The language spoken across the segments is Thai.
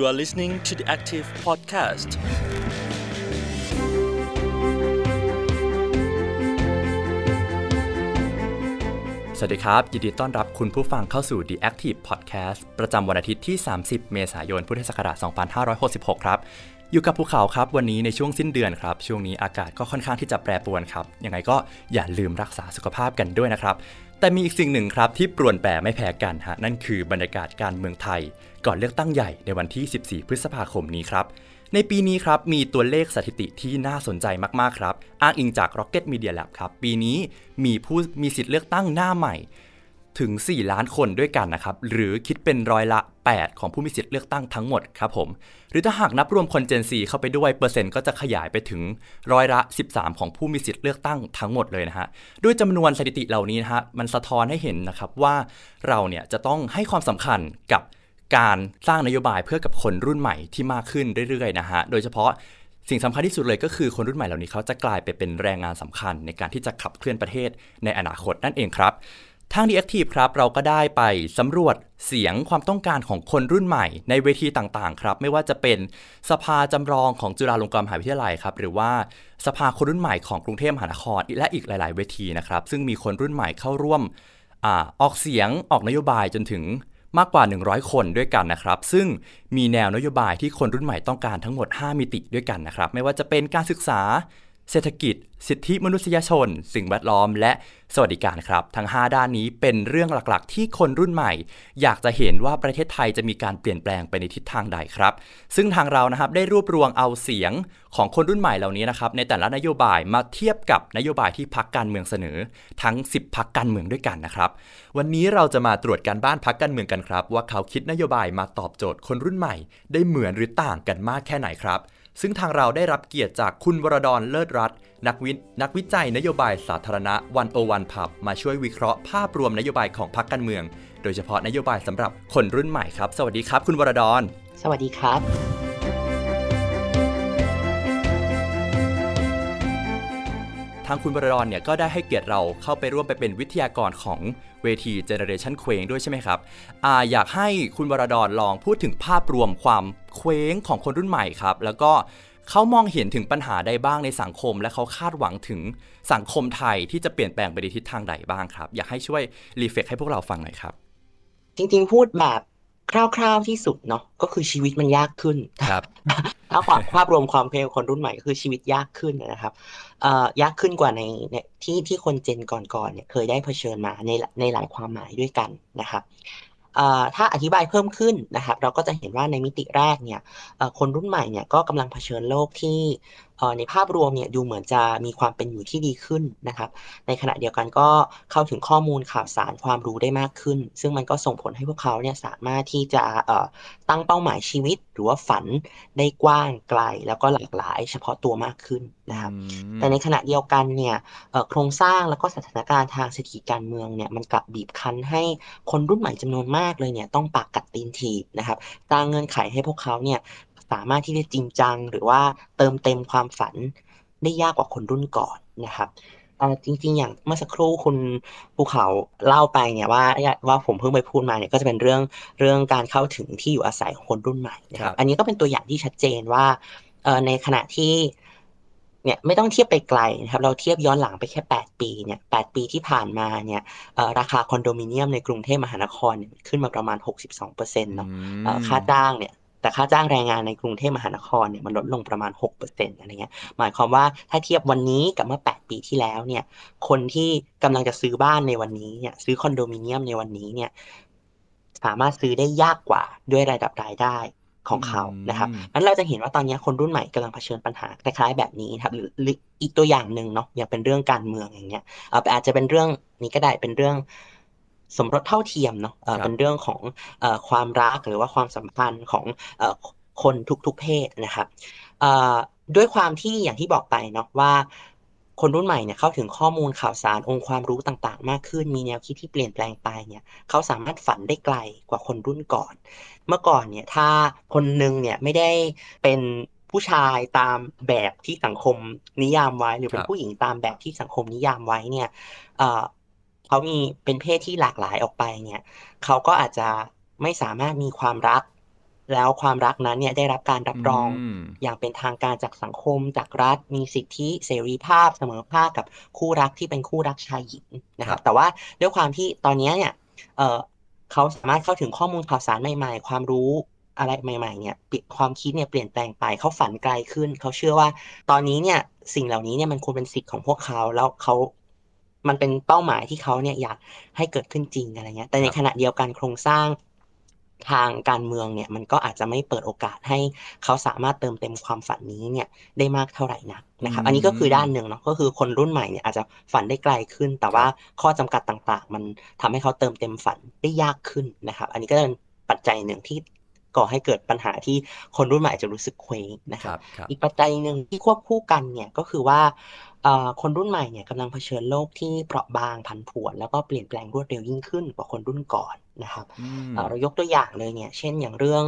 You are listening to The Active Podcast. สวัสดีครับยินดีต้อนรับคุณผู้ฟังเข้าสู่ The Active Podcast ประจำวันอาทิตย์ที่ 30 เมษายน พุทธศักราช 2566 ครับอยู่กับภูเขาครับวันนี้ในช่วงสิ้นเดือนครับช่วงนี้อากาศก็ค่อนข้างที่จะแปรปรวนครับยังไงก็อย่าลืมรักษาสุขภาพกันด้วยนะครับแต่มีอีกสิ่งหนึ่งครับที่ปรวนแปรไม่แพ้กันฮะนั่นคือบรรยากาศการเมืองไทยก่อนเลือกตั้งใหญ่ในวันที่14พฤษภาคมนี้ครับในปีนี้ครับมีตัวเลขสถิติที่น่าสนใจมากๆครับอ้างอิงจาก Rocket Media Lab ครับปีนี้มีสิทธิ์เลือกตั้งหน้าใหม่ถึง4ล้านคนด้วยกันนะครับหรือคิดเป็นร้อยละ8ของผู้มีสิทธิ์เลือกตั้งทั้งหมดครับผมหรือถ้าหากนับรวมคนเจนซีเข้าไปด้วยเปอร์เซ็นต์ก็จะขยายไปถึงร้อยละ13ของผู้มีสิทธิ์เลือกตั้งทั้งหมดเลยนะฮะด้วยจำนวนสถิติเหล่านี้นะฮะมันสะท้อนให้เห็นนะครับว่าเราเนี่ยจะต้องให้ความสำคัญกับการสร้างนโยบายเพื่อกับคนรุ่นใหม่ที่มากขึ้นเรื่อยๆนะฮะโดยเฉพาะสิ่งสำคัญที่สุดเลยก็คือคนรุ่นใหม่เหล่านี้เขาจะกลายไปเป็นแรงงานสำคัญในการที่จะขับเคลื่อนประเทศในอนาคตนั่นเองครับทาง The Active ครับเราก็ได้ไปสำรวจเสียงความต้องการของคนรุ่นใหม่ในเวทีต่างๆครับไม่ว่าจะเป็นสภาจำลองของจุฬาลงกรณ์มหาวิทยาลัยครับหรือว่าสภาคนรุ่นใหม่ของกรุงเทพมหานครและอีกหลายๆเวทีนะครับซึ่งมีคนรุ่นใหม่เข้าร่วมออกเสียงออกนโยบายจนถึงมากกว่า100คนด้วยกันนะครับซึ่งมีแนวนโยบายที่คนรุ่นใหม่ต้องการทั้งหมด5มิติด้วยกันนะครับไม่ว่าจะเป็นการศึกษาเศรษฐกิจสิทธิมนุษยชนสิ่งแวดล้อมและสวัสดิการครับทั้ง5ด้านนี้เป็นเรื่องหลักๆที่คนรุ่นใหม่อยากจะเห็นว่าประเทศไทยจะมีการเปลี่ยนแปลงไปในทิศทางใดครับซึ่งทางเรานะครับได้รวบรวมเอาเสียงของคนรุ่นใหม่เหล่านี้นะครับในแต่ละนโยบายมาเทียบกับนโยบายที่พรรคการเมืองเสนอทั้ง10พรรคการเมืองด้วยกันนะครับวันนี้เราจะมาตรวจการบ้านพรรคการเมืองกันครับว่าเขาคิดนโยบายมาตอบโจทย์คนรุ่นใหม่ได้เหมือนหรือต่างกันมากแค่ไหนครับซึ่งทางเราได้รับเกียรติจากคุณวรดรเลิศรัตน์นักวิจัยนโยบายสาธารณะ 101 Pub มาช่วยวิเคราะห์ภาพรวมนโยบายของพรรคการเมืองโดยเฉพาะนโยบายสำหรับคนรุ่นใหม่ครับสวัสดีครับคุณวรดรสวัสดีครับทางคุณวรดรเนี่ยก็ได้ให้เกียรติเราเข้าไปร่วมไปเป็นวิทยากรของเวที Generation เคว้งด้วยใช่ไหมครับอยากให้คุณวรดรลองพูดถึงภาพรวมความเคว้งของคนรุ่นใหม่ครับแล้วก็เขามองเห็นถึงปัญหาใดบ้างในสังคมและเขาคาดหวังถึงสังคมไทยที่จะเปลี่ยนแปลงไปในทิศทางใดบ้างครับอยากให้ช่วยรีเฟล็กให้พวกเราฟังหน่อยครับจริงๆพูดแบบคร่าวๆที่สุดเนาะก็คือชีวิตมันยากขึ้นครับแล้วภาพรวมความเคว้งคนรุ่นใหม่ก็คือชีวิตยากขึ้นนะครับยากขึ้นกว่าในที่คนเจนก่อนๆเนี่ยเคยได้เผชิญมาในหลายความหมายด้วยกันนะครับถ้าอธิบายเพิ่มขึ้นนะครับเราก็จะเห็นว่าในมิติแรกเนี่ยคนรุ่นใหม่เนี่ยก็กำลังเผชิญโลกที่ในภาพรวมเนี่ยดูเหมือนจะมีความเป็นอยู่ที่ดีขึ้นนะครับในขณะเดียวกันก็เข้าถึงข้อมูลข่าวสารความรู้ได้มากขึ้นซึ่งมันก็ส่งผลให้พวกเขาเนี่ยสามารถที่จะตั้งเป้าหมายชีวิตหรือว่าฝันได้กว้างไกลแล้วก็หลากหลายเฉพาะตัวมากขึ้นนะครับแต่ในขณะเดียวกันเนี่ยโครงสร้างแล้วก็สถานการณ์ทางเศรษฐกิจการเมืองเนี่ยมันกลับบีบคั้นให้คนรุ่นใหม่จำนวนมากเลยเนี่ยต้องปากกัดตีนถีบนะครับตั้งเงื่อนไขให้พวกเขาเนี่ยสามารถที่จะจริงจังหรือว่าเติมเต็มความฝันได้ยากกว่าคนรุ่นก่อนนะครับจริงๆอย่างเมื่อสักครู่คุณภูเขาเล่าไปเนี่ยว่าผมเพิ่งไปพูดมาเนี่ยก็จะเป็นเรื่องการเข้าถึงที่อยู่อาศัยของคนรุ่นใหม่นะครับอันนี้ก็เป็นตัวอย่างที่ชัดเจนว่าในขณะที่เนี่ยไม่ต้องเทียบไปไกลนะครับเราเทียบย้อนหลังไปแค่8ปีเนี่ย8ปีที่ผ่านมาเนี่ยราคาคอนโดมิเนียมในกรุงเทพมหานครขึ้นมาประมาณ 62% เนาะค่าจ้างเนี่ยแต่ค่าจ้างแรงงานในกรุงเทพมหานครเนี่ยมันลดลงประมาณ 6% อะไรเงี้ยหมายความว่าถ้าเทียบวันนี้กับเมื่อ8ปีที่แล้วเนี่ยคนที่กำลังจะซื้อบ้านในวันนี้เนี่ยซื้อคอนโดมิเนียมในวันนี้เนี่ยสามารถซื้อได้ยากกว่าด้วยระดับรายได้ของเขานะครับงั้นเราจะเห็นว่าตอนนี้คนรุ่นใหม่กำลังเผชิญปัญหาคล้ายๆแบบนี้ครับหรืออีกตัวอย่างนึงเนาะอย่างเป็นเรื่องการเมืองอย่างเงี้ยอาจจะเป็นเรื่องนี้ก็ได้เป็นเรื่องสมรสเท่าเทียมเนาะเป็นเรื่องของความรักหรือว่าความสัมพันธ์ของคนทุกๆเพศนะครับด้วยความที่อย่างที่บอกไปเนาะว่าคนรุ่นใหม่เนี่ยเข้าถึงข้อมูลข่าวสารองค์ความรู้ต่างๆมากขึ้นมีแนวคิดที่เปลี่ยนแปลงไปเนี่ยเขาสามารถฝันได้ไกลกว่าคนรุ่นก่อนเมื่อก่อนเนี่ยถ้าคนนึงเนี่ยไม่ได้เป็นผู้ชายตามแบบที่สังคมนิยามไว้หรือเป็นผู้หญิงตามแบบที่สังคมนิยามไว้เนี่ยเขามีเป็นเพศที่หลากหลายออกไปเนี่ยเขาก็อาจจะไม่สามารถมีความรัก แล้วความรักนั้นเนี่ยได้รับการรับรองอย่างเป็นทางการจากสังคมจากรัฐมีสิทธิเสรีภาพเสมอภาคกับคู่รักที่เป็นคู่รักชายหญิงนะครับแต่ว่าด้วยความที่ตอนนี้เนี่ยเขาสามารถเข้าถึงข้อมูลข่าวสารใหม่ๆความรู้อะไรใหม่ๆเนี่ยความคิดเนี่ยเปลี่ยนแปลงไปเขาฝันไกลขึ้นเขาเชื่อว่าตอนนี้เนี่ยสิ่งเหล่านี้เนี่ยมันควรเป็นสิทธิ์ของพวกเขาแล้วเขามันเป็นเป้าหมายที่เขาเนี่ยอยากให้เกิดขึ้นจริงอะไรเงี้ยแต่ในขณะเดียวกันโครงสร้างทางการเมืองเนี่ยมันก็อาจจะไม่เปิดโอกาสให้เขาสามารถเติมเต็มความฝันนี้เนี่ยได้มากเท่าไหร่นักนะครับอันนี้ก็คือด้านหนึ่งเนาะก็คือคนรุ่นใหม่เนี่ยอาจจะฝันได้ไกลขึ้นแต่ว่าข้อจำกัดต่างๆมันทำให้เขาเติมเต็มฝันได้ยากขึ้นนะครับอันนี้ก็เป็นปัจจัยหนึ่งที่ก่อให้เกิดปัญหาที่คนรุ่นใหม่จะรู้สึกเคว้งนะครับอีกปัจจัยหนึ่งที่ควบคู่กันเนี่ยก็คือว่าคนรุ่นใหม่เนี่ยกำลังเผชิญโลกที่เปราะบางผันผวนแล้วก็เปลี่ยนแปลงรวดเร็วยิ่งขึ้นกว่าคนรุ่นก่อนนะครับเรายกตัวอย่างเลยเนี่ยเช่นอย่างเรื่อง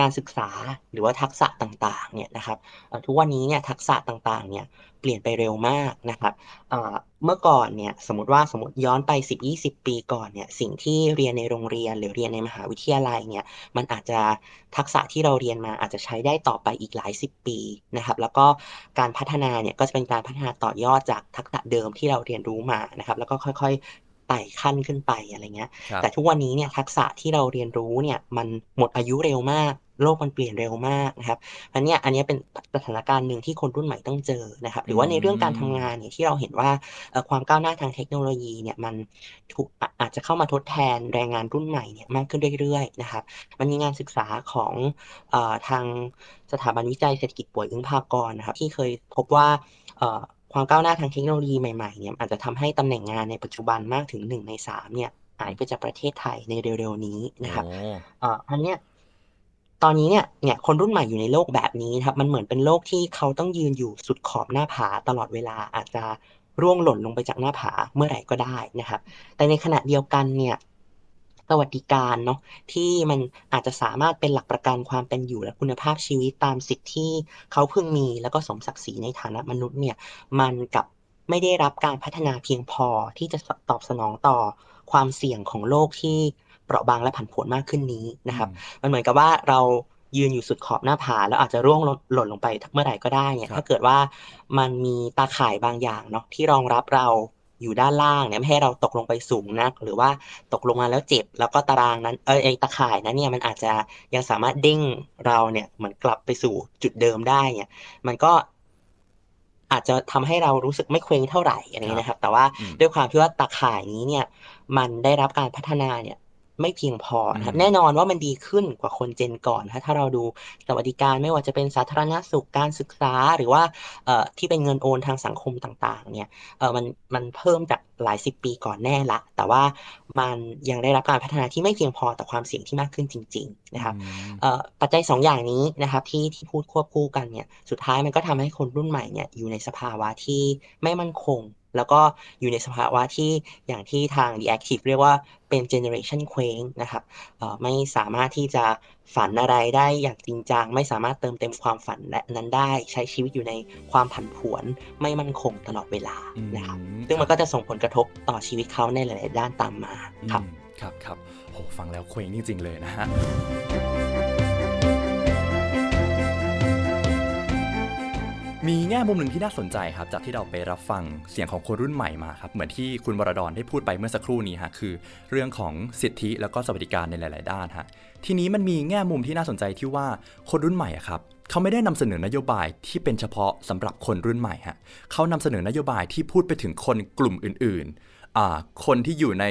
การศึกษาหรือว่าทักษะต่างๆเนี่ยนะครับทุกวันนี้เนี่ยทักษะต่างๆเนี่ยเปลี่ยนไปเร็วมากนะครับเมื่อก่อนเนี่ยสมมติย้อนไป 10-20 ปีก่อนเนี่ยสิ่งที่เรียนในโรงเรียนหรือเรียนในมหาวิทยาลัยเนี่ยมันอาจจะทักษะที่เราเรียนมาอาจจะใช้ได้ต่อไปอีกหลาย10ปีนะครับแล้วก็การพัฒนาเนี่ยก็จะเป็นการพัฒนาต่อยอดจากทักษะเดิมที่เราเรียนรู้มานะครับแล้วก็ค่อยๆไต่ขั้นขึ้นไปอะไรเงี้ยแต่ทุกวันนี้เนี่ยทักษะที่เราเรียนรู้เนี่ยมันหมดอายุเร็วมากโลกมันเปลี่ยนเร็วมากนะครับอันนี้เป็นสถานการณ์หนึ่งที่คนรุ่นใหม่ต้องเจอนะครับหรือว่าในเรื่องการทำงานเนี่ยที่เราเห็นว่าความก้าวหน้าทางเทคโนโลยีเนี่ยมันอาจจะเข้ามาทดแทนแรงงานรุ่นใหม่เนี่ยมากขึ้นเรื่อยๆนะครับมันมีงานศึกษาของทางสถาบันวิจัยเศรษฐกิจป่วยอึ้งภากรนะครับที่เคยพบว่าความก้าวหน้าทางเทคโนโลยีใหม่ๆเนี่ยอาจจะทำให้ตำแหน่งงานในปัจจุบันมากถึง1ใน3เนี่ยหายไปจากประเทศไทยในเร็วๆนี้นะครับอันเนี้ยตอนนี้เนี่ยคนรุ่นใหม่อยู่ในโลกแบบนี้ครับมันเหมือนเป็นโลกที่เขาต้องยืนอยู่สุดขอบหน้าผาตลอดเวลาอาจจะร่วงหล่นลงไปจากหน้าผาเมื่อไหร่ก็ได้นะครับแต่ในขณะเดียวกันเนี่ยสวัสดิการเนาะที่มันอาจจะสามารถเป็นหลักประกันความเป็นอยู่และคุณภาพชีวิตตามสิทธิที่เขาพึงมีแล้วก็สมศักดิ์ศรีในฐานะมนุษย์เนี่ยมันกับไม่ได้รับการพัฒนาเพียงพอที่จะตอบสนองต่อความเสี่ยงของโลกที่เปราะบางและผันผวนมากขึ้นนี้นะครับมันเหมือนกับว่าเรายืนอยู่สุดขอบหน้าผาแล้วอาจจะร่วงหล่นลงไปเมื่อไหร่ก็ได้เนี่ยถ้าเกิดว่ามันมีตาข่ายบางอย่างเนาะที่รองรับเราอยู่ด้านล่างเนี่ยไม่ให้เราตกลงไปสูงนักหรือว่าตกลงมาแล้วเจ็บแล้วก็ตารางนั้นตะข่ายนั้นเนี่ยมันอาจจะยังสามารถเด้งเราเนี่ยเหมือนกลับไปสู่จุดเดิมได้เนี่ยมันก็อาจจะทำให้เรารู้สึกไม่เคว้งเท่าไหร่อะไรเงี้ยนะครับแต่ว่าด้วยความที่ว่าตะข่ายนี้เนี่ยมันได้รับการพัฒนาเนี่ยไม่เพียงพอนะครับแน่นอนว่ามันดีขึ้นกว่าคนเจนก่อนถ้าเราดูสวัสดิการไม่ว่าจะเป็นสาธารณสุขการศึกษาหรือว่าที่เป็นเงินโอนทางสังคมต่างๆเนี่ยมันเพิ่มจากหลายสิบปีก่อนแน่ละแต่ว่ามันยังได้รับการพัฒนาที่ไม่เพียงพอต่อความเสี่ยงที่มากขึ้นจริงๆนะครับปัจจัย2อย่างนี้นะครับที่พูดควบคู่กันเนี่ยสุดท้ายมันก็ทำให้คนรุ่นใหม่เนี่ยอยู่ในสภาวะที่ไม่มั่นคงแล้วก็อยู่ในสภาวะที่อย่างที่ทาง The Active เรียกว่าเป็น Generation เคว้งนะครับไม่สามารถที่จะฝันอะไรได้อย่างจริงจังไม่สามารถเติมเต็มความฝันนั้นได้ใช้ชีวิตอยู่ในความผันผวนไม่มั่นคงตลอดเวลานะครับซึ่งมันก็จะส่งผลกระทบต่อชีวิตเขาในหลายๆด้านตามมาครับครับโหฟังแล้วเคว้งจริงๆเลยนะฮะมีแง่มุมหนึ่งที่น่าสนใจครับจากที่เราไปรับฟังเสียงของคนรุ่นใหม่มาครับเหมือนที่คุณวรดรได้พูดไปเมื่อสักครู่นี้ฮะคือเรื่องของสิทธิแล้วก็สวัสดิการในหลายๆด้านฮะทีนี้มันมีแง่มุมที่น่าสนใจที่ว่าคนรุ่นใหม่ครับเขาไม่ได้นำเสนอนโยบายที่เป็นเฉพาะสำหรับคนรุ่นใหม่ฮะเขานำเสนอนโยบายที่พูดไปถึงคนกลุ่มอื่นๆคนที่อยู่ใน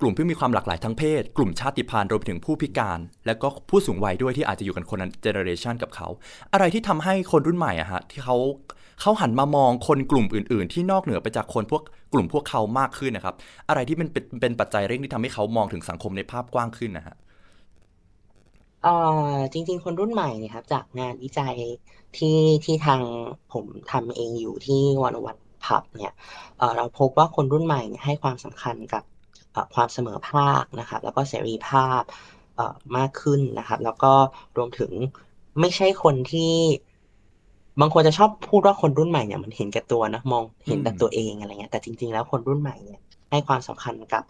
กลุ่มที่มีความหลากหลายทางเพศกลุ่มชาติพันธุ์รวมถึงผู้พิการและก็ผู้สูงวัยด้วยที่อาจจะอยู่กันคนละเจเนอเรชันกับเขาอะไรที่ทำให้คนรุ่นใหม่ฮะที่เขาหันมามองคนกลุ่มอื่นๆที่นอกเหนือไปจากคนพวกกลุ่มพวกเขามากขึ้นนะครับอะไรที่เป็นปัจจัยเร่งที่ทำให้เขามองถึงสังคมในภาพกว้างขึ้นนะฮะจริงๆคนรุ่นใหม่เนี่ยครับจากงานวิจัยที่ทางผมทำเองอยู่ที่101 Pubเนี่ยเราพบว่าคนรุ่นใหม่เนี่ยให้ความสำคัญกับความเสมอภาคนะครับแล้วก็เสรีภาพมากขึ้นนะครับแล้วก็รวมถึงไม่ใช่คนที่บางคนจะชอบพูดว่าคนรุ่นใหม่เนี่ยมันเห็นแก่ตัวนะมองเห็นแต่ตัวเองอะไรเงี้ยแต่จริงๆแล้วคนรุ่นใหม่เนี่ยให้ความสำคัญกับ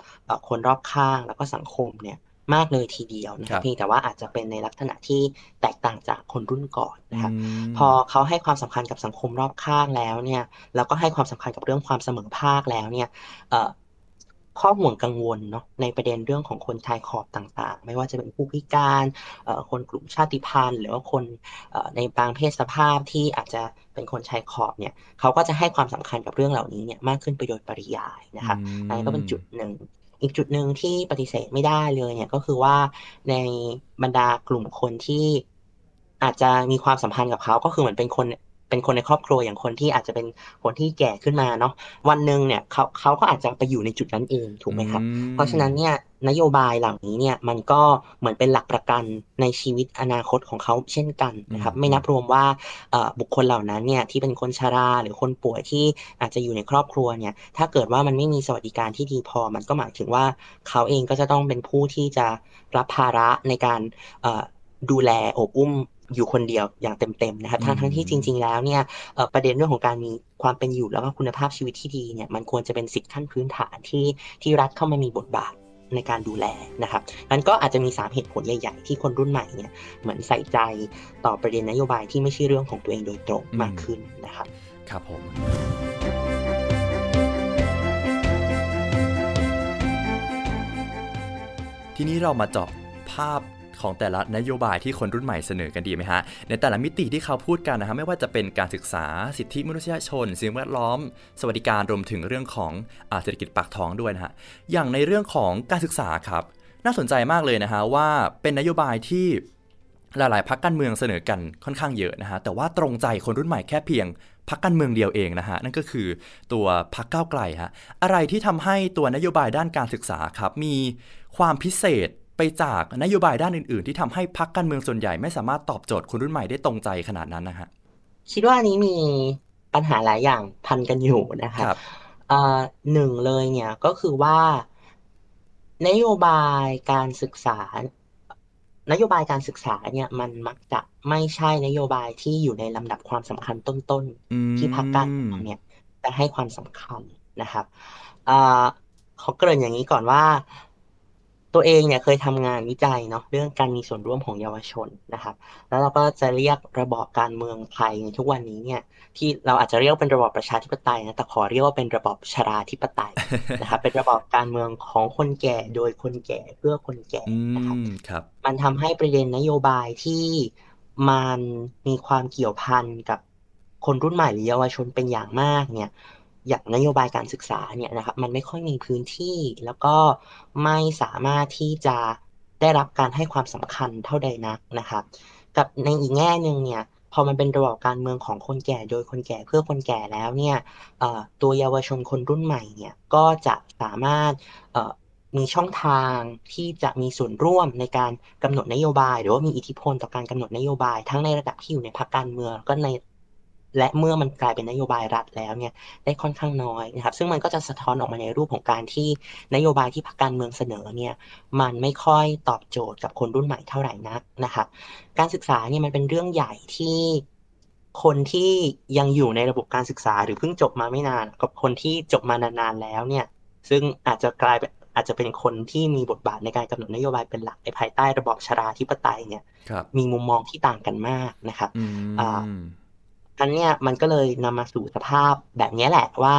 คนรอบข้างแล้วก็สังคมเนี่ย มากเลยทีเดียวนะครับเพียงแต่ว่าอาจจะเป็นในลักษณะที่แตกต่างจากคนรุ่นก่อนนะครับพอเขาให้ความสำคัญกับสังคมรอบข้างแล้วเนี่ยแล้วก็ให้ความสำคัญกับเรื่องความเสมอภาคแล้วเนี่ยข้อห่วงกังวลเนาะในประเด็นเรื่องของคนชายขอบต่างๆไม่ว่าจะเป็นผู้พิการคนกลุ่มชาติพันธุ์หรือว่าคนในบางเพศสภาพที่อาจจะเป็นคนชายขอบเนี่ยเขาก็จะให้ความสำคัญกับเรื่องเหล่านี้เนี่ยมากขึ้นไปโดยปริยายนะคะอันนี้ก็เป็นจุดหนึ่งอีกจุดหนึ่งที่ปฏิเสธไม่ได้เลยเนี่ยก็คือว่าในบรรดากลุ่มคนที่อาจจะมีความสัมพันธ์กับเขาก็คือเหมือนเป็นคนในครอบครัวอย่างคนที่อาจจะเป็นคนที่แก่ขึ้นมาเนาะวันนึงเนี่ยเขาก็อาจจะไปอยู่ในจุดนั้นเองถูกไหมครับเพราะฉะนั้นเนี่ยนโยบายเหล่านี้เนี่ยมันก็เหมือนเป็นหลักประกันในชีวิตอนาคตของเขาเช่นกันนะครับไม่นับรวมว่าบุคคลเหล่านั้นเนี่ยที่เป็นคนชราหรือคนป่วยที่อาจจะอยู่ในครอบครัวเนี่ยถ้าเกิดว่ามันไม่มีสวัสดิการที่ดีพอมันก็หมายถึงว่าเขาเองก็จะต้องเป็นผู้ที่จะรับภาระในการดูแลอบอุ้มอยู่คนเดียวอย่างเต็มๆนะครับทั้งที่จริงๆแล้วเนี่ยประเด็นเรื่องของการมีความเป็นอยู่แล้วก็คุณภาพชีวิตที่ดีเนี่ยมันควรจะเป็นสิทธิขั้นพื้นฐานที่รัฐเข้ามามีบทบาทในการดูแลนะครับนั้นก็อาจจะมี3เหตุผลใหญ่ๆที่คนรุ่นใหม่เนี่ยเหมือนใส่ใจต่อประเด็นนโยบายที่ไม่ใช่เรื่องของตัวเองโดยตรงมากขึ้นนะครับครับผมทีนี้เรามาเจาะภาพของแต่ละนโยบายที่คนรุ่นใหม่เสนอกันดีไหมฮะในแต่ละมิติที่เขาพูดกันนะฮะไม่ว่าจะเป็นการศึกษาสิทธิมนุษยชนสิ่งแวดล้อมสวัสดิการรวมถึงเรื่องของเศรษฐกิจปากท้องด้วยนะฮะอย่างในเรื่องของการศึกษาครับน่าสนใจมากเลยนะฮะว่าเป็นนโยบายที่หลายๆพรรคการเมืองเสนอกันค่อนข้างเยอะนะฮะแต่ว่าตรงใจคนรุ่นใหม่แค่เพียงพรรคการเมืองเดียวเองนะฮะนั่นก็คือตัวพรรคก้าวไกลฮะอะไรที่ทำให้ตัวนโยบายด้านการศึกษาครับมีความพิเศษไปจากนโยบายด้านอื่นๆที่ทำให้พรรคการเมืองส่วนใหญ่ไม่สามารถตอบโจทย์คนรุ่นใหม่ได้ตรงใจขนาดนั้นนะฮะคิดว่าอันนี้มีปัญหาหลายอย่างพันกันอยู่นะคะหนึ่งเลยเนี่ยก็คือว่านโยบายการศึกษานโยบายการศึกษาเนี่ยมันมักจะไม่ใช่นโยบายที่อยู่ในลำดับความสำคัญต้นๆที่พรรคการเมืองเนี่ยจะให้ความสำคัญนะครับขอเกริ่นอย่างนี้ก่อนว่าตัวเองเนี่ยเคยทำงานวิจัยเนาะเรื่องการมีส่วนร่วมของเยาวชนนะครับแล้วเราก็จะเรียกระบอบการเมืองไทยในทุกวันนี้เนี่ยที่เราอาจจะเรียกเป็นระบอบประชาธิปไตยนะแต่ขอเรียกว่าเป็นระบอบชราธิปไตยนะครับเป็นระบอบการเมืองของคนแก่โดยคนแก่เพื่อคนแก่นะครับมันทำให้ประเด็นนโยบายที่มันมีความเกี่ยวพันกับคนรุ่นใหม่หรือเยาวชนเป็นอย่างมากเนี่ยอย่างนโยบายการศึกษาเนี่ยนะครับมันไม่ค่อยมีพื้นที่แล้วก็ไม่สามารถที่จะได้รับการให้ความสำคัญเท่าใดนักนะครับกับในอีกแง่นึงเนี่ยพอมันเป็นระบอบการเมืองของคนแก่โดยคนแก่เพื่อคนแก่แล้วเนี่ยตัวเยาวชนคนรุ่นใหม่เนี่ยก็จะสามารถมีช่องทางที่จะมีส่วนร่วมในการกำหนดนโยบายหรือว่ามีอิทธิพลต่อการกำหนดนโยบายทั้งในระดับที่อยู่ในพรรคการเมืองก็ในและเมื่อมันกลายเป็นนโยบายรัฐแล้วเนี่ยได้ค่อนข้างน้อยนะครับซึ่งมันก็จะสะท้อนออกมาในรูปของการที่นโยบายที่พรรคการเมืองเสนอเนี่ยมันไม่ค่อยตอบโจทย์กับคนรุ่นใหม่เท่าไหร่นักนะครับการศึกษาเนี่ยมันเป็นเรื่องใหญ่ที่คนที่ยังอยู่ในระบบการศึกษาหรือเพิ่งจบมาไม่นานกับคนที่จบมานานๆแล้วเนี่ยซึ่งอาจจะเป็นคนที่มีบทบาทในการกำหนดนโยบายเป็นหลักในภายใต้ระบอบชราธิปไตยเนี่ยมีมุมมองที่ต่างกันมากนะครับอันเนี้ยมันก็เลยนำมาสู่สภาพแบบนี้แหละว่า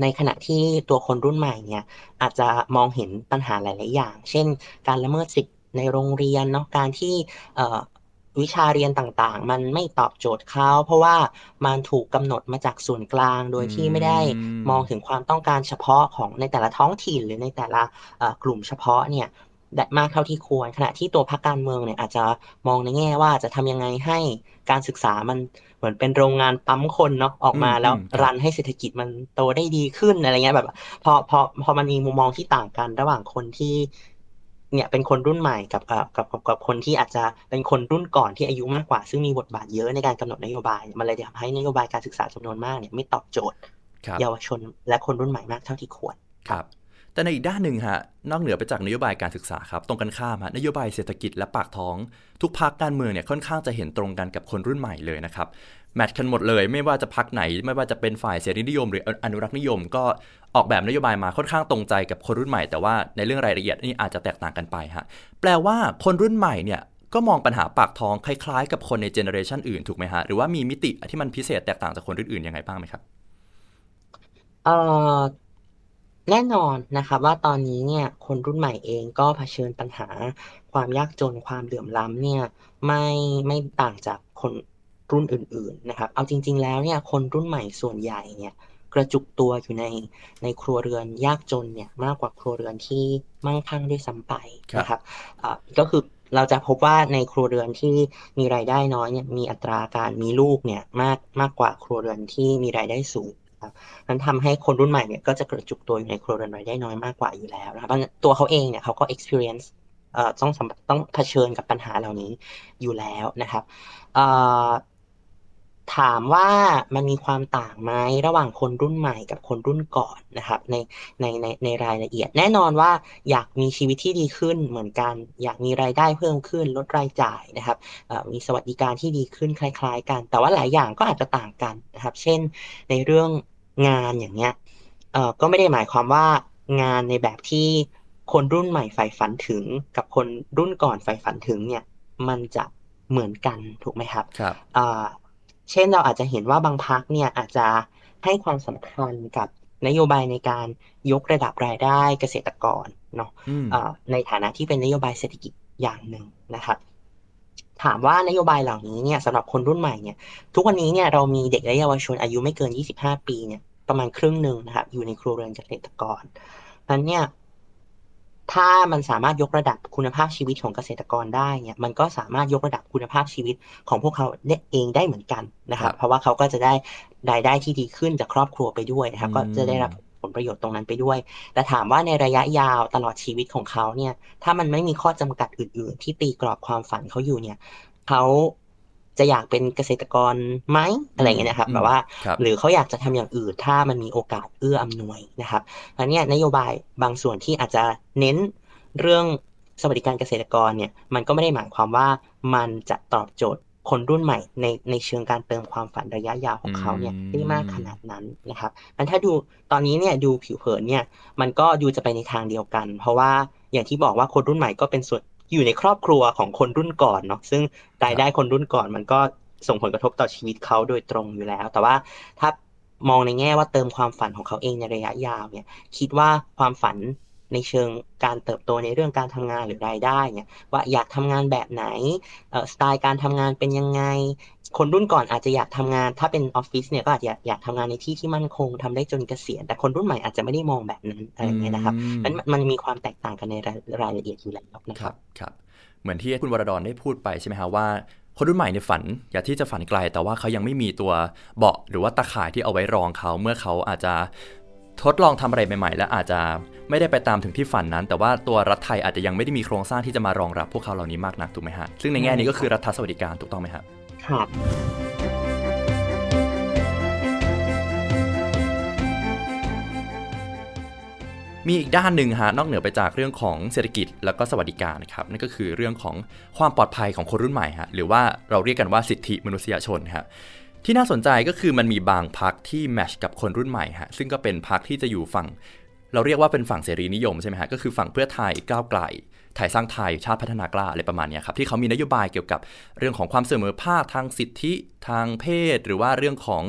ในขณะที่ตัวคนรุ่นใหม่เนี่ยอาจจะมองเห็นปัญหาหลายๆอย่างเช่นการละเมิดสิทธิในโรงเรียนเนาะการที่วิชาเรียนต่างๆมันไม่ตอบโจทย์เขาเพราะว่ามันถูกกำหนดมาจากส่วนกลางโดยที่ไม่ได้มองถึงความต้องการเฉพาะของในแต่ละท้องถิ่นหรือในแต่ละกลุ่มเฉพาะเนี่ยได้มากเท่าที่ควรขณะที่ตัวพรรคการเมืองเนี่ยอาจจะมองในแง่ว่าจะทำยังไงให้การศึกษามันเหมือนเป็นโรงงานปั๊มคนเนาะออกมาแล้วรันให้เศรษฐกิจมันโตได้ดีขึ้นอะไรเงี้ยแบบพอมันมีมุมมองที่ต่างกันระหว่างคนที่เนี่ยเป็นคนรุ่นใหม่กับคนที่อาจจะเป็นคนรุ่นก่อนที่อายุมากกว่าซึ่งมีบทบาทเยอะในการกำหนดนโยบายมันเลยทำให้นโยบายการศึกษาจำนวนมากเนี่ยไม่ตอบโจทย์เยาวชนและคนรุ่นใหม่มากเท่าที่ควรครับแต่ในอีกด้านหนึ่งฮะนอกเหนือไปจากนโยบายการศึกษาครับตรงกันข้ามฮะนโยบายเศรษฐกิจและปากท้องทุกพรรคการเมืองเนี่ยค่อนข้างจะเห็นตรงกันกับคนรุ่นใหม่เลยนะครับ แมทช์กันหมดเลยไม่ว่าจะพรรคไหนไม่ว่าจะเป็นฝ่ายเสรีนิยมหรืออนุรักษ์นิยมก็ออกแบบนโยบายมาค่อนข้างตรงใจกับคนรุ่นใหม่แต่ว่าในเรื่องรายละเอียดนี่อาจจะแตกต่างกันไปฮะแปลว่าคนรุ่นใหม่เนี่ยก็มองปัญหาปากท้องคล้ายๆกับคนในเจเนอเรชันอื่นถูกไหมฮะหรือว่ามีมิติที่มันพิเศษแตกต่างจากคนรุ่นอื่นยังไงบ้างไหมครับแน่นอนนะครับว่าตอนนี้เนี่ยคนรุ่นใหม่เองก็เผชิญปัญหาความยากจนความเหลื่อมล้ำเนี่ยไม่ต่างจากคนรุ่นอื่นๆนะครับเอาจริงๆแล้วเนี่ยคนรุ่นใหม่ส่วนใหญ่เนี่ยกระจุกตัวอยู่ในครัวเรือนยากจนเนี่ยมากกว่าครัวเรือนที่มั่งคั่งด้วยซ้ำไปนะครับก็คือเราจะพบว่าในครัวเรือนที่มีรายได้น้อยเนี่ยมีอัตราการมีลูกเนี่ยมากกว่าครัวเรือนที่มีรายได้สูงนั้นทำให้คนรุ่นใหม่เนี่ยก็จะกระจุกตัวอยู่ในครัวเรือนรายได้น้อยมากกว่าอยู่แล้วนะครับตัวเขาเองเนี่ยเขาก็ experience ต้องเผชิญกับปัญหาเหล่านี้อยู่แล้วนะครับถามว่ามันมีความต่างไหมระหว่างคนรุ่นใหม่กับคนรุ่นก่อนนะครับในรายละเอียดแน่นอนว่าอยากมีชีวิตที่ดีขึ้นเหมือนกันอยากมีรายได้เพิ่มขึ้นลดรายจ่ายนะครับมีสวัสดิการที่ดีขึ้นคล้ายๆกันแต่ว่าหลายอย่างก็อาจจะต่างกันนะครับเช่นในเรื่องงานอย่างเงี้ยก็ไม่ได้หมายความว่างานในแบบที่คนรุ่นใหม่ใฝ่ฝันถึงกับคนรุ่นก่อนใฝ่ฝันถึงเนี่ยมันจะเหมือนกันถูกไหมครับครับเช่นเราอาจจะเห็นว่าบางพรรคเนี่ยอาจจะให้ความสำคัญกับนโยบายในการยกระดับรายได้เกษตรกรเนาะในฐานะที่เป็นนโยบายเศรษฐกิจอย่างหนึ่งนะครับถามว่านโยบายเหล่านี้เนี่ยสำหรับคนรุ่นใหม่เนี่ยทุกวันนี้เนี่ยเรามีเด็กและเยาวชนอายุไม่เกิน25ปีเนี่ยประมาณครึ่งนึงนะครับอยู่ในครัวเรือนเกษตรกรนั้นเนี่ยถ้ามันสามารถยกระดับคุณภาพชีวิตของเกษตรกรได้เนี่ยมันก็สามารถยกระดับคุณภาพชีวิตของพวกเขาเองได้เหมือนกันนะครับเพราะว่าเขาก็จะได้รายได้ที่ดีขึ้นจากครอบครัวไปด้วยนะครับก็จะได้รับผลประโยชน์ตรงนั้นไปด้วยแต่ถามว่าในระยะยาวตลอดชีวิตของเขาเนี่ยถ้ามันไม่มีข้อจำกัดอื่นๆที่ตีกรอบความฝันเขาอยู่เนี่ยเขาจะอยากเป็นเกษตรกรไหมอะไรอย่างเงี้ยนะครับแบบว่าหรือเขาอยากจะทำอย่างอื่นถ้ามันมีโอกาสเอื้ออำนวยนะครับอันนี้นโยบายบางส่วนที่อาจจะเน้นเรื่องสวัสดิการเกษตรกรเนี่ยมันก็ไม่ได้หมายความว่ามันจะตอบโจทย์คนรุ่นใหม่ในเชิงการเติมความฝันระยะยาวของเขาเนี่ยได้มากขนาดนั้นนะครับงั้นถ้าดูตอนนี้เนี่ยดูผิวเผินเนี่ยมันก็ดูจะไปในทางเดียวกันเพราะว่าอย่างที่บอกว่าคนรุ่นใหม่ก็เป็นส่วนอยู่ในครอบครัวของคนรุ่นก่อนเนาะซึ่งรายได้คนรุ่นก่อนมันก็ส่งผลกระทบต่อชีวิตเขาโดยตรงอยู่แล้วแต่ว่าถ้ามองในแง่ว่าเติมความฝันของเขาเองในระยะยาวเนี่ยคิดว่าความฝันในเชิงการเติบโตในเรื่องการทำงานหรือรายได้เนี่ยว่าอยากทำงานแบบไหนสไตล์การทำงานเป็นยังไงคนรุ่นก่อนอาจจะอยากทำงานถ้าเป็นออฟฟิศเนี่ยก็อาจจะอยากทำงานในที่ที่มั่นคงทำได้จนเกษียณแต่คนรุ่นใหม่อาจจะไม่ได้มองแบบนั้นอะไรเงี้ยนะครับมันมีความแตกต่างกันในรายละเอียดอยู่แล้วนะครับครับเหมือนที่คุณวรดรได้พูดไปใช่ไหมฮะว่าคนรุ่นใหม่ในฝันอยากที่จะฝันไกลแต่ว่าเขายังไม่มีตัวเบาะหรือว่าตะข่ายที่เอาไว้รองเขาเมื่อเขาอาจจะทดลองทำอะไรใหม่ๆและอาจจะไม่ได้ไปตามถึงที่ฝันนั้นแต่ว่าตัวรัฐไทยอาจจะยังไม่ได้มีโครงสร้างที่จะมารองรับพวกเขาเหล่านี้มากนักถูกไหมฮะซึ่งในแง่นี้ก็คือรัฐสวัสดิการถูกต้องไหมครับครับมีอีกด้านหนึ่งฮะนอกเหนือไปจากเรื่องของเศรษฐกิจแล้วก็สวัสดิการนะครับนั่นก็คือเรื่องของความปลอดภัยของคนรุ่นใหม่ฮะหรือว่าเราเรียกกันว่าสิทธิมนุษยชนฮะที่น่าสนใจก็คือมันมีบางพรรคที่แมทช์กับคนรุ่นใหม่ฮะซึ่งก็เป็นพรรคที่จะอยู่ฝั่งเราเรียกว่าเป็นฝั่งเสรีนิยมใช่ไหมฮะก็คือฝั่งเพื่อไทยก้าวไกลไทยสร้างไทยชาติพัฒนากล้าอะไรประมาณนี้ครับที่เขามีนโยบายเกี่ยวกับเรื่องของความเสมอภาคทางสิทธิทางเพศหรือว่าเรื่องของ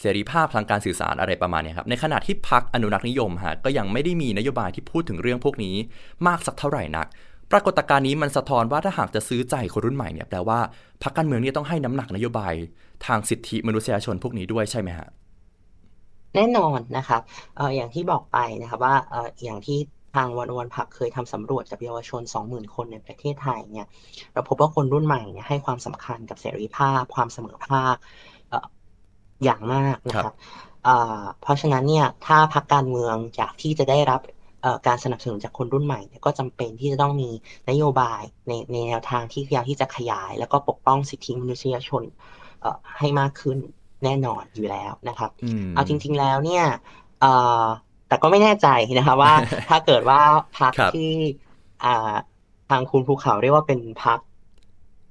เสรีภาพทางการสื่อสารอะไรประมาณนี้ครับในขณะที่พรรคอนุรักษ์นิยมฮะก็ยังไม่ได้มีนโยบายที่พูดถึงเรื่องพวกนี้มากสักเท่าไหร่นักปรากฏการณ์นี้มันสะท้อนว่าถ้าหากจะซื้อใจคนรุ่นใหม่เนี่ยแปลว่าพรรคการเมืองเนี่ยต้องให้น้ำหนักนโยบายทางสิทธิมนุษยชนพวกนี้ด้วยใช่ไหมฮะแน่นอนนะครับอย่างที่บอกไปนะครับว่าอย่างที่ทาง101 Pubเคยทำสำรวจกับเยาวชน 20,000 คนในประเทศไทยเนี่ยเราพบว่าคนรุ่นใหม่เนี่ยให้ความสำคัญกับเสรีภาพความเสมอภาคอย่างมากนะครับเพราะฉะนั้นเนี่ยถ้าพรรคการเมืองอยากที่จะได้รับการสนับสนุนจากคนรุ่นใหม่ก็จำเป็นที่จะต้องมีนโยบายในแนวทางที่พยายามที่จะขยายแล้วก็ปกป้องสิทธิมนุษยชนให้มากขึ้นแน่นอนอยู่แล้วนะครับเอาจริงๆแล้วเนี่ยแต่ก็ไม่แน่ใจนะคะว่า ถ้าเกิดว่าพรรคที่ทางคุณภูเขาเรียกว่าเป็นพรรค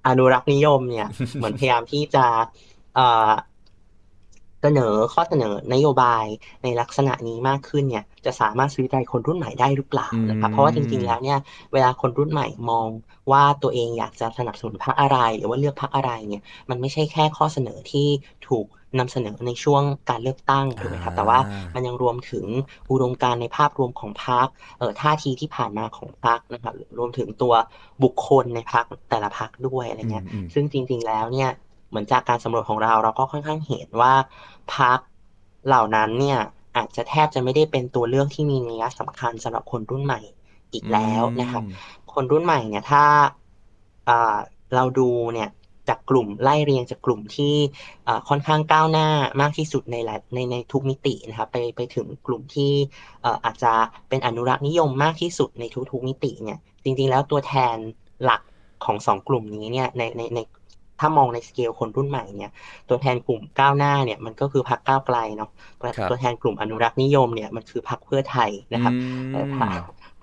อนุรักษ์นิยมเนี่ย เหมือนพยายามที่จะ เสนอข้อเสนอนโยบายในลักษณะนี้มากขึ้นเนี่ยจะสามารถซื้อใจคนรุ่นใหม่ได้หรือเปล่านะครับเพราะว่าจริงๆแล้วเนี่ยเวลาคนรุ่นใหม่มองว่าตัวเองอยากจะสนับสนุนพรรคอะไรหรือว่าเลือกพรรคอะไรเนี่ยมันไม่ใช่แค่ข้อเสนอที่ถูกนำเสนอในช่วงการเลือกตั้งถูกไหมครับแต่ว่ามันยังรวมถึงอุดมการณ์ในภาพรวมของพรรคท่าทีที่ผ่านมาของพรรคนะครับรวมถึงตัวบุคคลในพรรคแต่ละพรรคด้วยอะไรเงี้ยซึ่งจริงๆแล้วเนี่ยเหมือนจากการสำรวจของเราก็ค่อนข้างเห็นว่าพรรคเหล่านั้นเนี่ยอาจจะแทบจะไม่ได้เป็นตัวเลือกที่มีนัยสำคัญสำหรับคนรุ่นใหม่อีกแล้วนะครับคนรุ่นใหม่เนี่ยถ้าเราดูเนี่ยจากกลุ่มไล่เรียงจากกลุ่มที่ค่อนข้างก้าวหน้ามากที่สุดในทุกมิตินะครับไปถึงกลุ่มที่อาจจะเป็นอนุรักษ์นิยมมากที่สุดในทุกมิติเนี่ยจริงๆแล้วตัวแทนหลักของสองกลุ่มนี้เนี่ยในถ้ามองในสเกลคนรุ่นใหม่เนี่ยตัวแทนกลุ่มก้าวหน้าเนี่ยมันก็คือพรรคก้าวไกลเนาะตัวแทนกลุ่มอนุรักษ์นิยมเนี่ยมันคือพรรคเพื่อไทยนะครับ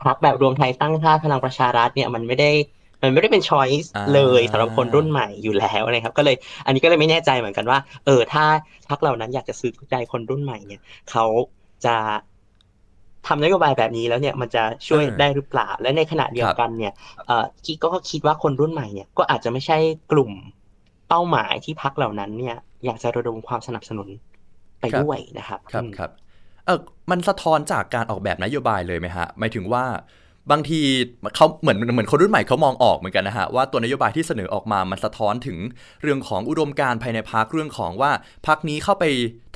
พรรคแบบรวมไทยสร้างชาติพลังประชารัฐเนี่ยมันไม่ได้เป็น choice เลยสำหรับคนรุ่นใหม่อยู่แล้วนะครับก็เลยอันนี้ก็เลยไม่แน่ใจเหมือนกันว่าถ้าพรรคเหล่านั้นอยากจะซื้อใจคนรุ่นใหม่เนี่ยเขาจะทำนโยบายแบบนี้แล้วเนี่ยมันจะช่วยได้หรือเปล่าและในขณะเดียวกันเนี่ยคิดก็คิดว่าคนรุ่นใหม่เนี่ยก็อาจจะไม่ใช่กลุ่มเป้าหมายที่พรรคเหล่านั้นเนี่ยอยากจะระดมความสนับสนุนไปด้วยนะครับครับมันสะท้อนจากการออกแบบนโยบายเลยไหมฮะหมายถึงว่าบางทีเขาเหมือนคนรุ่นใหม่เขามองออกเหมือนกันนะฮะว่าตัวนโยบายที่เสนอออกมามันสะท้อนถึงเรื่องของอุดมการณ์ภายในพรรคเรื่องของว่าพรรคนี้เข้าไป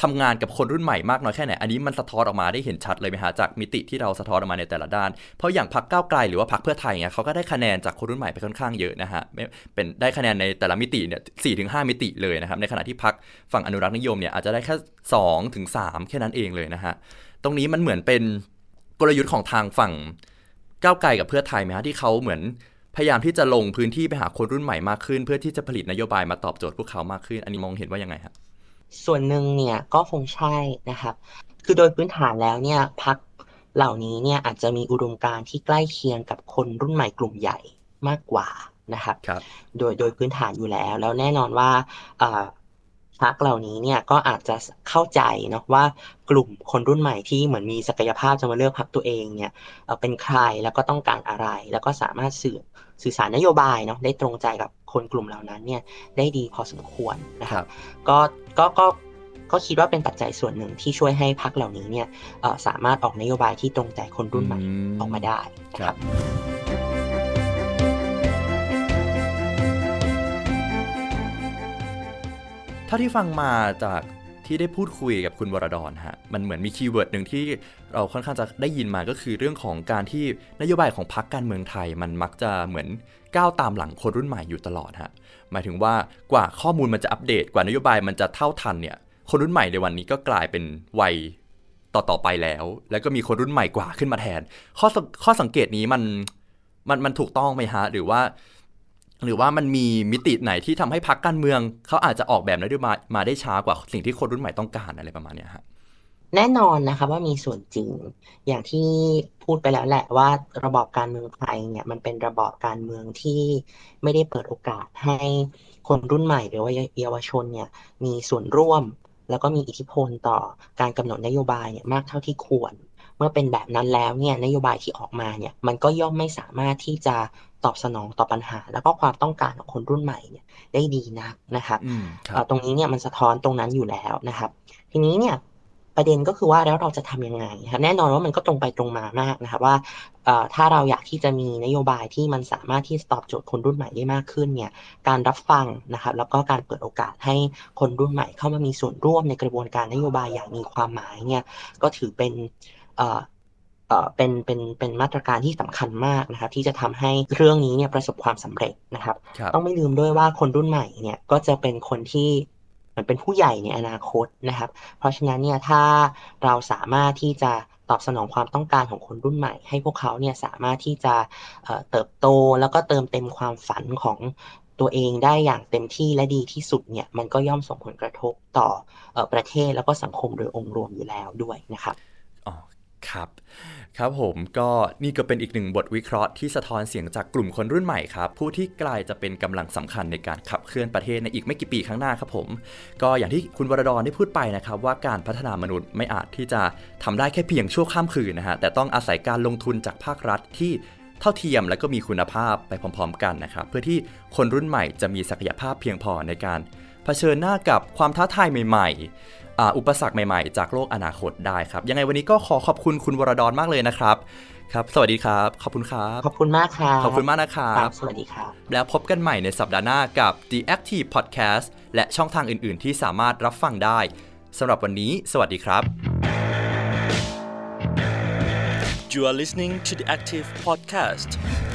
ทำงานกับคนรุ่นใหม่มากน้อยแค่ไหนอันนี้มันสะท้อนออกมาได้เห็นชัดเลยไหมฮะจากมิติที่เราสะท้อนออกมาในแต่ละด้านเพราะอย่างพรรคก้าวไกลหรือว่าพรรคเพื่อไทยเนี่ยเขาก็ได้คะแนนจากคนรุ่นใหม่ไปค่อนข้างเยอะนะฮะเป็นได้คะแนนในแต่ละมิติเนี่ย 4-5 มิติเลยนะครับในขณะที่พรรคฝั่งอนุรักษ์นิยมเนี่ยอาจจะได้แค่ 2-3 แค่นั้นเองเลยนะฮะตรงนี้มันเหมือนเป็นกลยุทธ์ของทางฝั่งก้าวไกลกับเพื่อไทยไหมฮะที่เขาเหมือนพยายามที่จะลงพื้นที่ไปหาคนรุ่นใหม่มากขึ้นเพื่อที่จะผลิตนโยบายมาตอบโจทย์พวกเขามากขึ้นอันนี้มองเห็นว่ายังไงครับส่วนหนึ่งเนี่ยก็คงใช่นะครับคือโดยพื้นฐานแล้วเนี่ยพรรคเหล่านี้เนี่ยอาจจะมีอุดมการณ์ที่ใกล้เคียงกับคนรุ่นใหม่กลุ่มใหญ่มากกว่านะครับโดยพื้นฐานอยู่แล้วแน่นอนว่าพรรคเหล่านี้เนี่ยก็อาจจะเข้าใจเนาะว่ากลุ่มคนรุ่นใหม่ที่เหมือนมีศักยภาพจะมาเลือกพรรคตัวเองเนี่ยเป็นใครแล้วก็ต้องการอะไรแล้วก็สามารถสื่อสารนโยบายเนาะได้ตรงใจกับคนกลุ่มเหล่านั้นเนี่ยได้ดีพอสมควรนะครับก็คิดว่าเป็นปัจจัยส่วนหนึ่งที่ช่วยให้พรรคเหล่านี้เนี่ยสามารถออกนโยบายที่ตรงใจคนรุ่นใหม่ออกมาได้ครับเท่าที่ฟังมาจากที่ได้พูดคุยกับคุณวรดรฮะมันเหมือนมีคีย์เวิร์ดนึงที่เราค่อนข้างจะได้ยินมาก็คือเรื่องของการที่นโยบายของพรรคการเมืองไทยมันมักจะเหมือนก้าวตามหลังคนรุ่นใหม่อยู่ตลอดฮะหมายถึงว่ากว่าข้อมูลมันจะอัปเดตกว่านโยบายมันจะเท่าทันเนี่ยคนรุ่นใหม่ในวันนี้ก็กลายเป็นวัยต่อไปแล้วก็มีคนรุ่นใหม่กว่าขึ้นมาแทนข้อสังเกตนี้มันถูกต้องไหมฮะหรือว่ามันมีมิติไหนที่ทำให้พรรคการเมืองเขาอาจจะออกแบบนโยบายมาได้ช้ากว่าสิ่งที่คนรุ่นใหม่ต้องการอะไรประมาณนี้ฮะแน่นอนนะคะว่ามีส่วนจริงอย่างที่พูดไปแล้วแหละว่าระบอบการเมืองไทยเนี่ยมันเป็นระบอบการเมืองที่ไม่ได้เปิดโอกาสให้คนรุ่นใหม่หรือว่าเยาวชนเนี่ยมีส่วนร่วมแล้วก็มีอิทธิพลต่อการกำหนดนโยบายเนี่ยมากเท่าที่ควรเมื่อเป็นแบบนั้นแล้วเนี่ยนโยบายที่ออกมาเนี่ยมันก็ย่อมไม่สามารถที่จะตอบสนองต่อปัญหาแล้วก็ความต้องการของคนรุ่นใหม่เนี่ยได้ดีนักนะครับตรงนี้เนี่ยมันสะท้อนตรงนั้นอยู่แล้วนะครับทีนี้เนี่ยประเด็นก็คือว่าแล้วเราจะทำยังไงครับแน่นอนว่ามันก็ตรงไปตรงมามากนะครับว่าถ้าเราอยากที่จะมีนโยบายที่มันสามารถที่จะตอบโจทย์คนรุ่นใหม่ได้มากขึ้นเนี่ยการรับฟังนะครับแล้วก็การเปิดโอกาสให้คนรุ่นใหม่เข้ามามีส่วนร่วมในกระบวนการนโยบายอย่างมีความหมายเนี่ยก็ถือเป็นมาตรการที่สำคัญมากนะครับที่จะทำให้เรื่องนี้เนี่ยประสบความสำเร็จนะครับต้องไม่ลืมด้วยว่าคนรุ่นใหม่เนี่ยก็จะเป็นคนที่เหมือนเป็นผู้ใหญ่ในอนาคตนะครับเพราะฉะนั้นเนี่ยถ้าเราสามารถที่จะตอบสนองความต้องการของคนรุ่นใหม่ให้พวกเขาเนี่ยสามารถที่จะเติบโตแล้วก็เติมเต็มความฝันของตัวเองได้อย่างเต็มที่และดีที่สุดเนี่ยมันก็ย่อมส่งผลกระทบต่อประเทศแล้วก็สังคมโดยองค์รวมอยู่แล้วด้วยนะครับ ครับครับผมก็นี่ก็เป็นอีกหนึ่งบทวิเคราะห์ที่สะท้อนเสียงจากกลุ่มคนรุ่นใหม่ครับผู้ที่กลายจะเป็นกำลังสำคัญในการขับเคลื่อนประเทศในอีกไม่กี่ปีข้างหน้าครับผมก็อย่างที่คุณวรดรได้พูดไปนะครับว่าการพัฒนามนุษย์ไม่อาจที่จะทำได้แค่เพียงชั่วข้ามคืนนะฮะแต่ต้องอาศัยการลงทุนจากภาครัฐที่เท่าเทียมและก็มีคุณภาพไปพร้อมๆกันนะครับเพื่อที่คนรุ่นใหม่จะมีศักยภาพเพียงพอในการเผชิญหน้ากับความท้าทายใหม่ๆอุปสรรคใหม่ๆจากโลกอนาคตได้ครับยังไงวันนี้ก็ขอขอบคุณคุณวรดรมากเลยนะครับครับสวัสดีครับขอบคุณครับขอบคุณมากค่ะขอบคุณมากนะครับสวัสดีครับแล้วพบกันใหม่ในสัปดาห์หน้ากับ The Active Podcast และช่องทางอื่นๆที่สามารถรับฟังได้สำหรับวันนี้สวัสดีครับ You are listening to The Active Podcast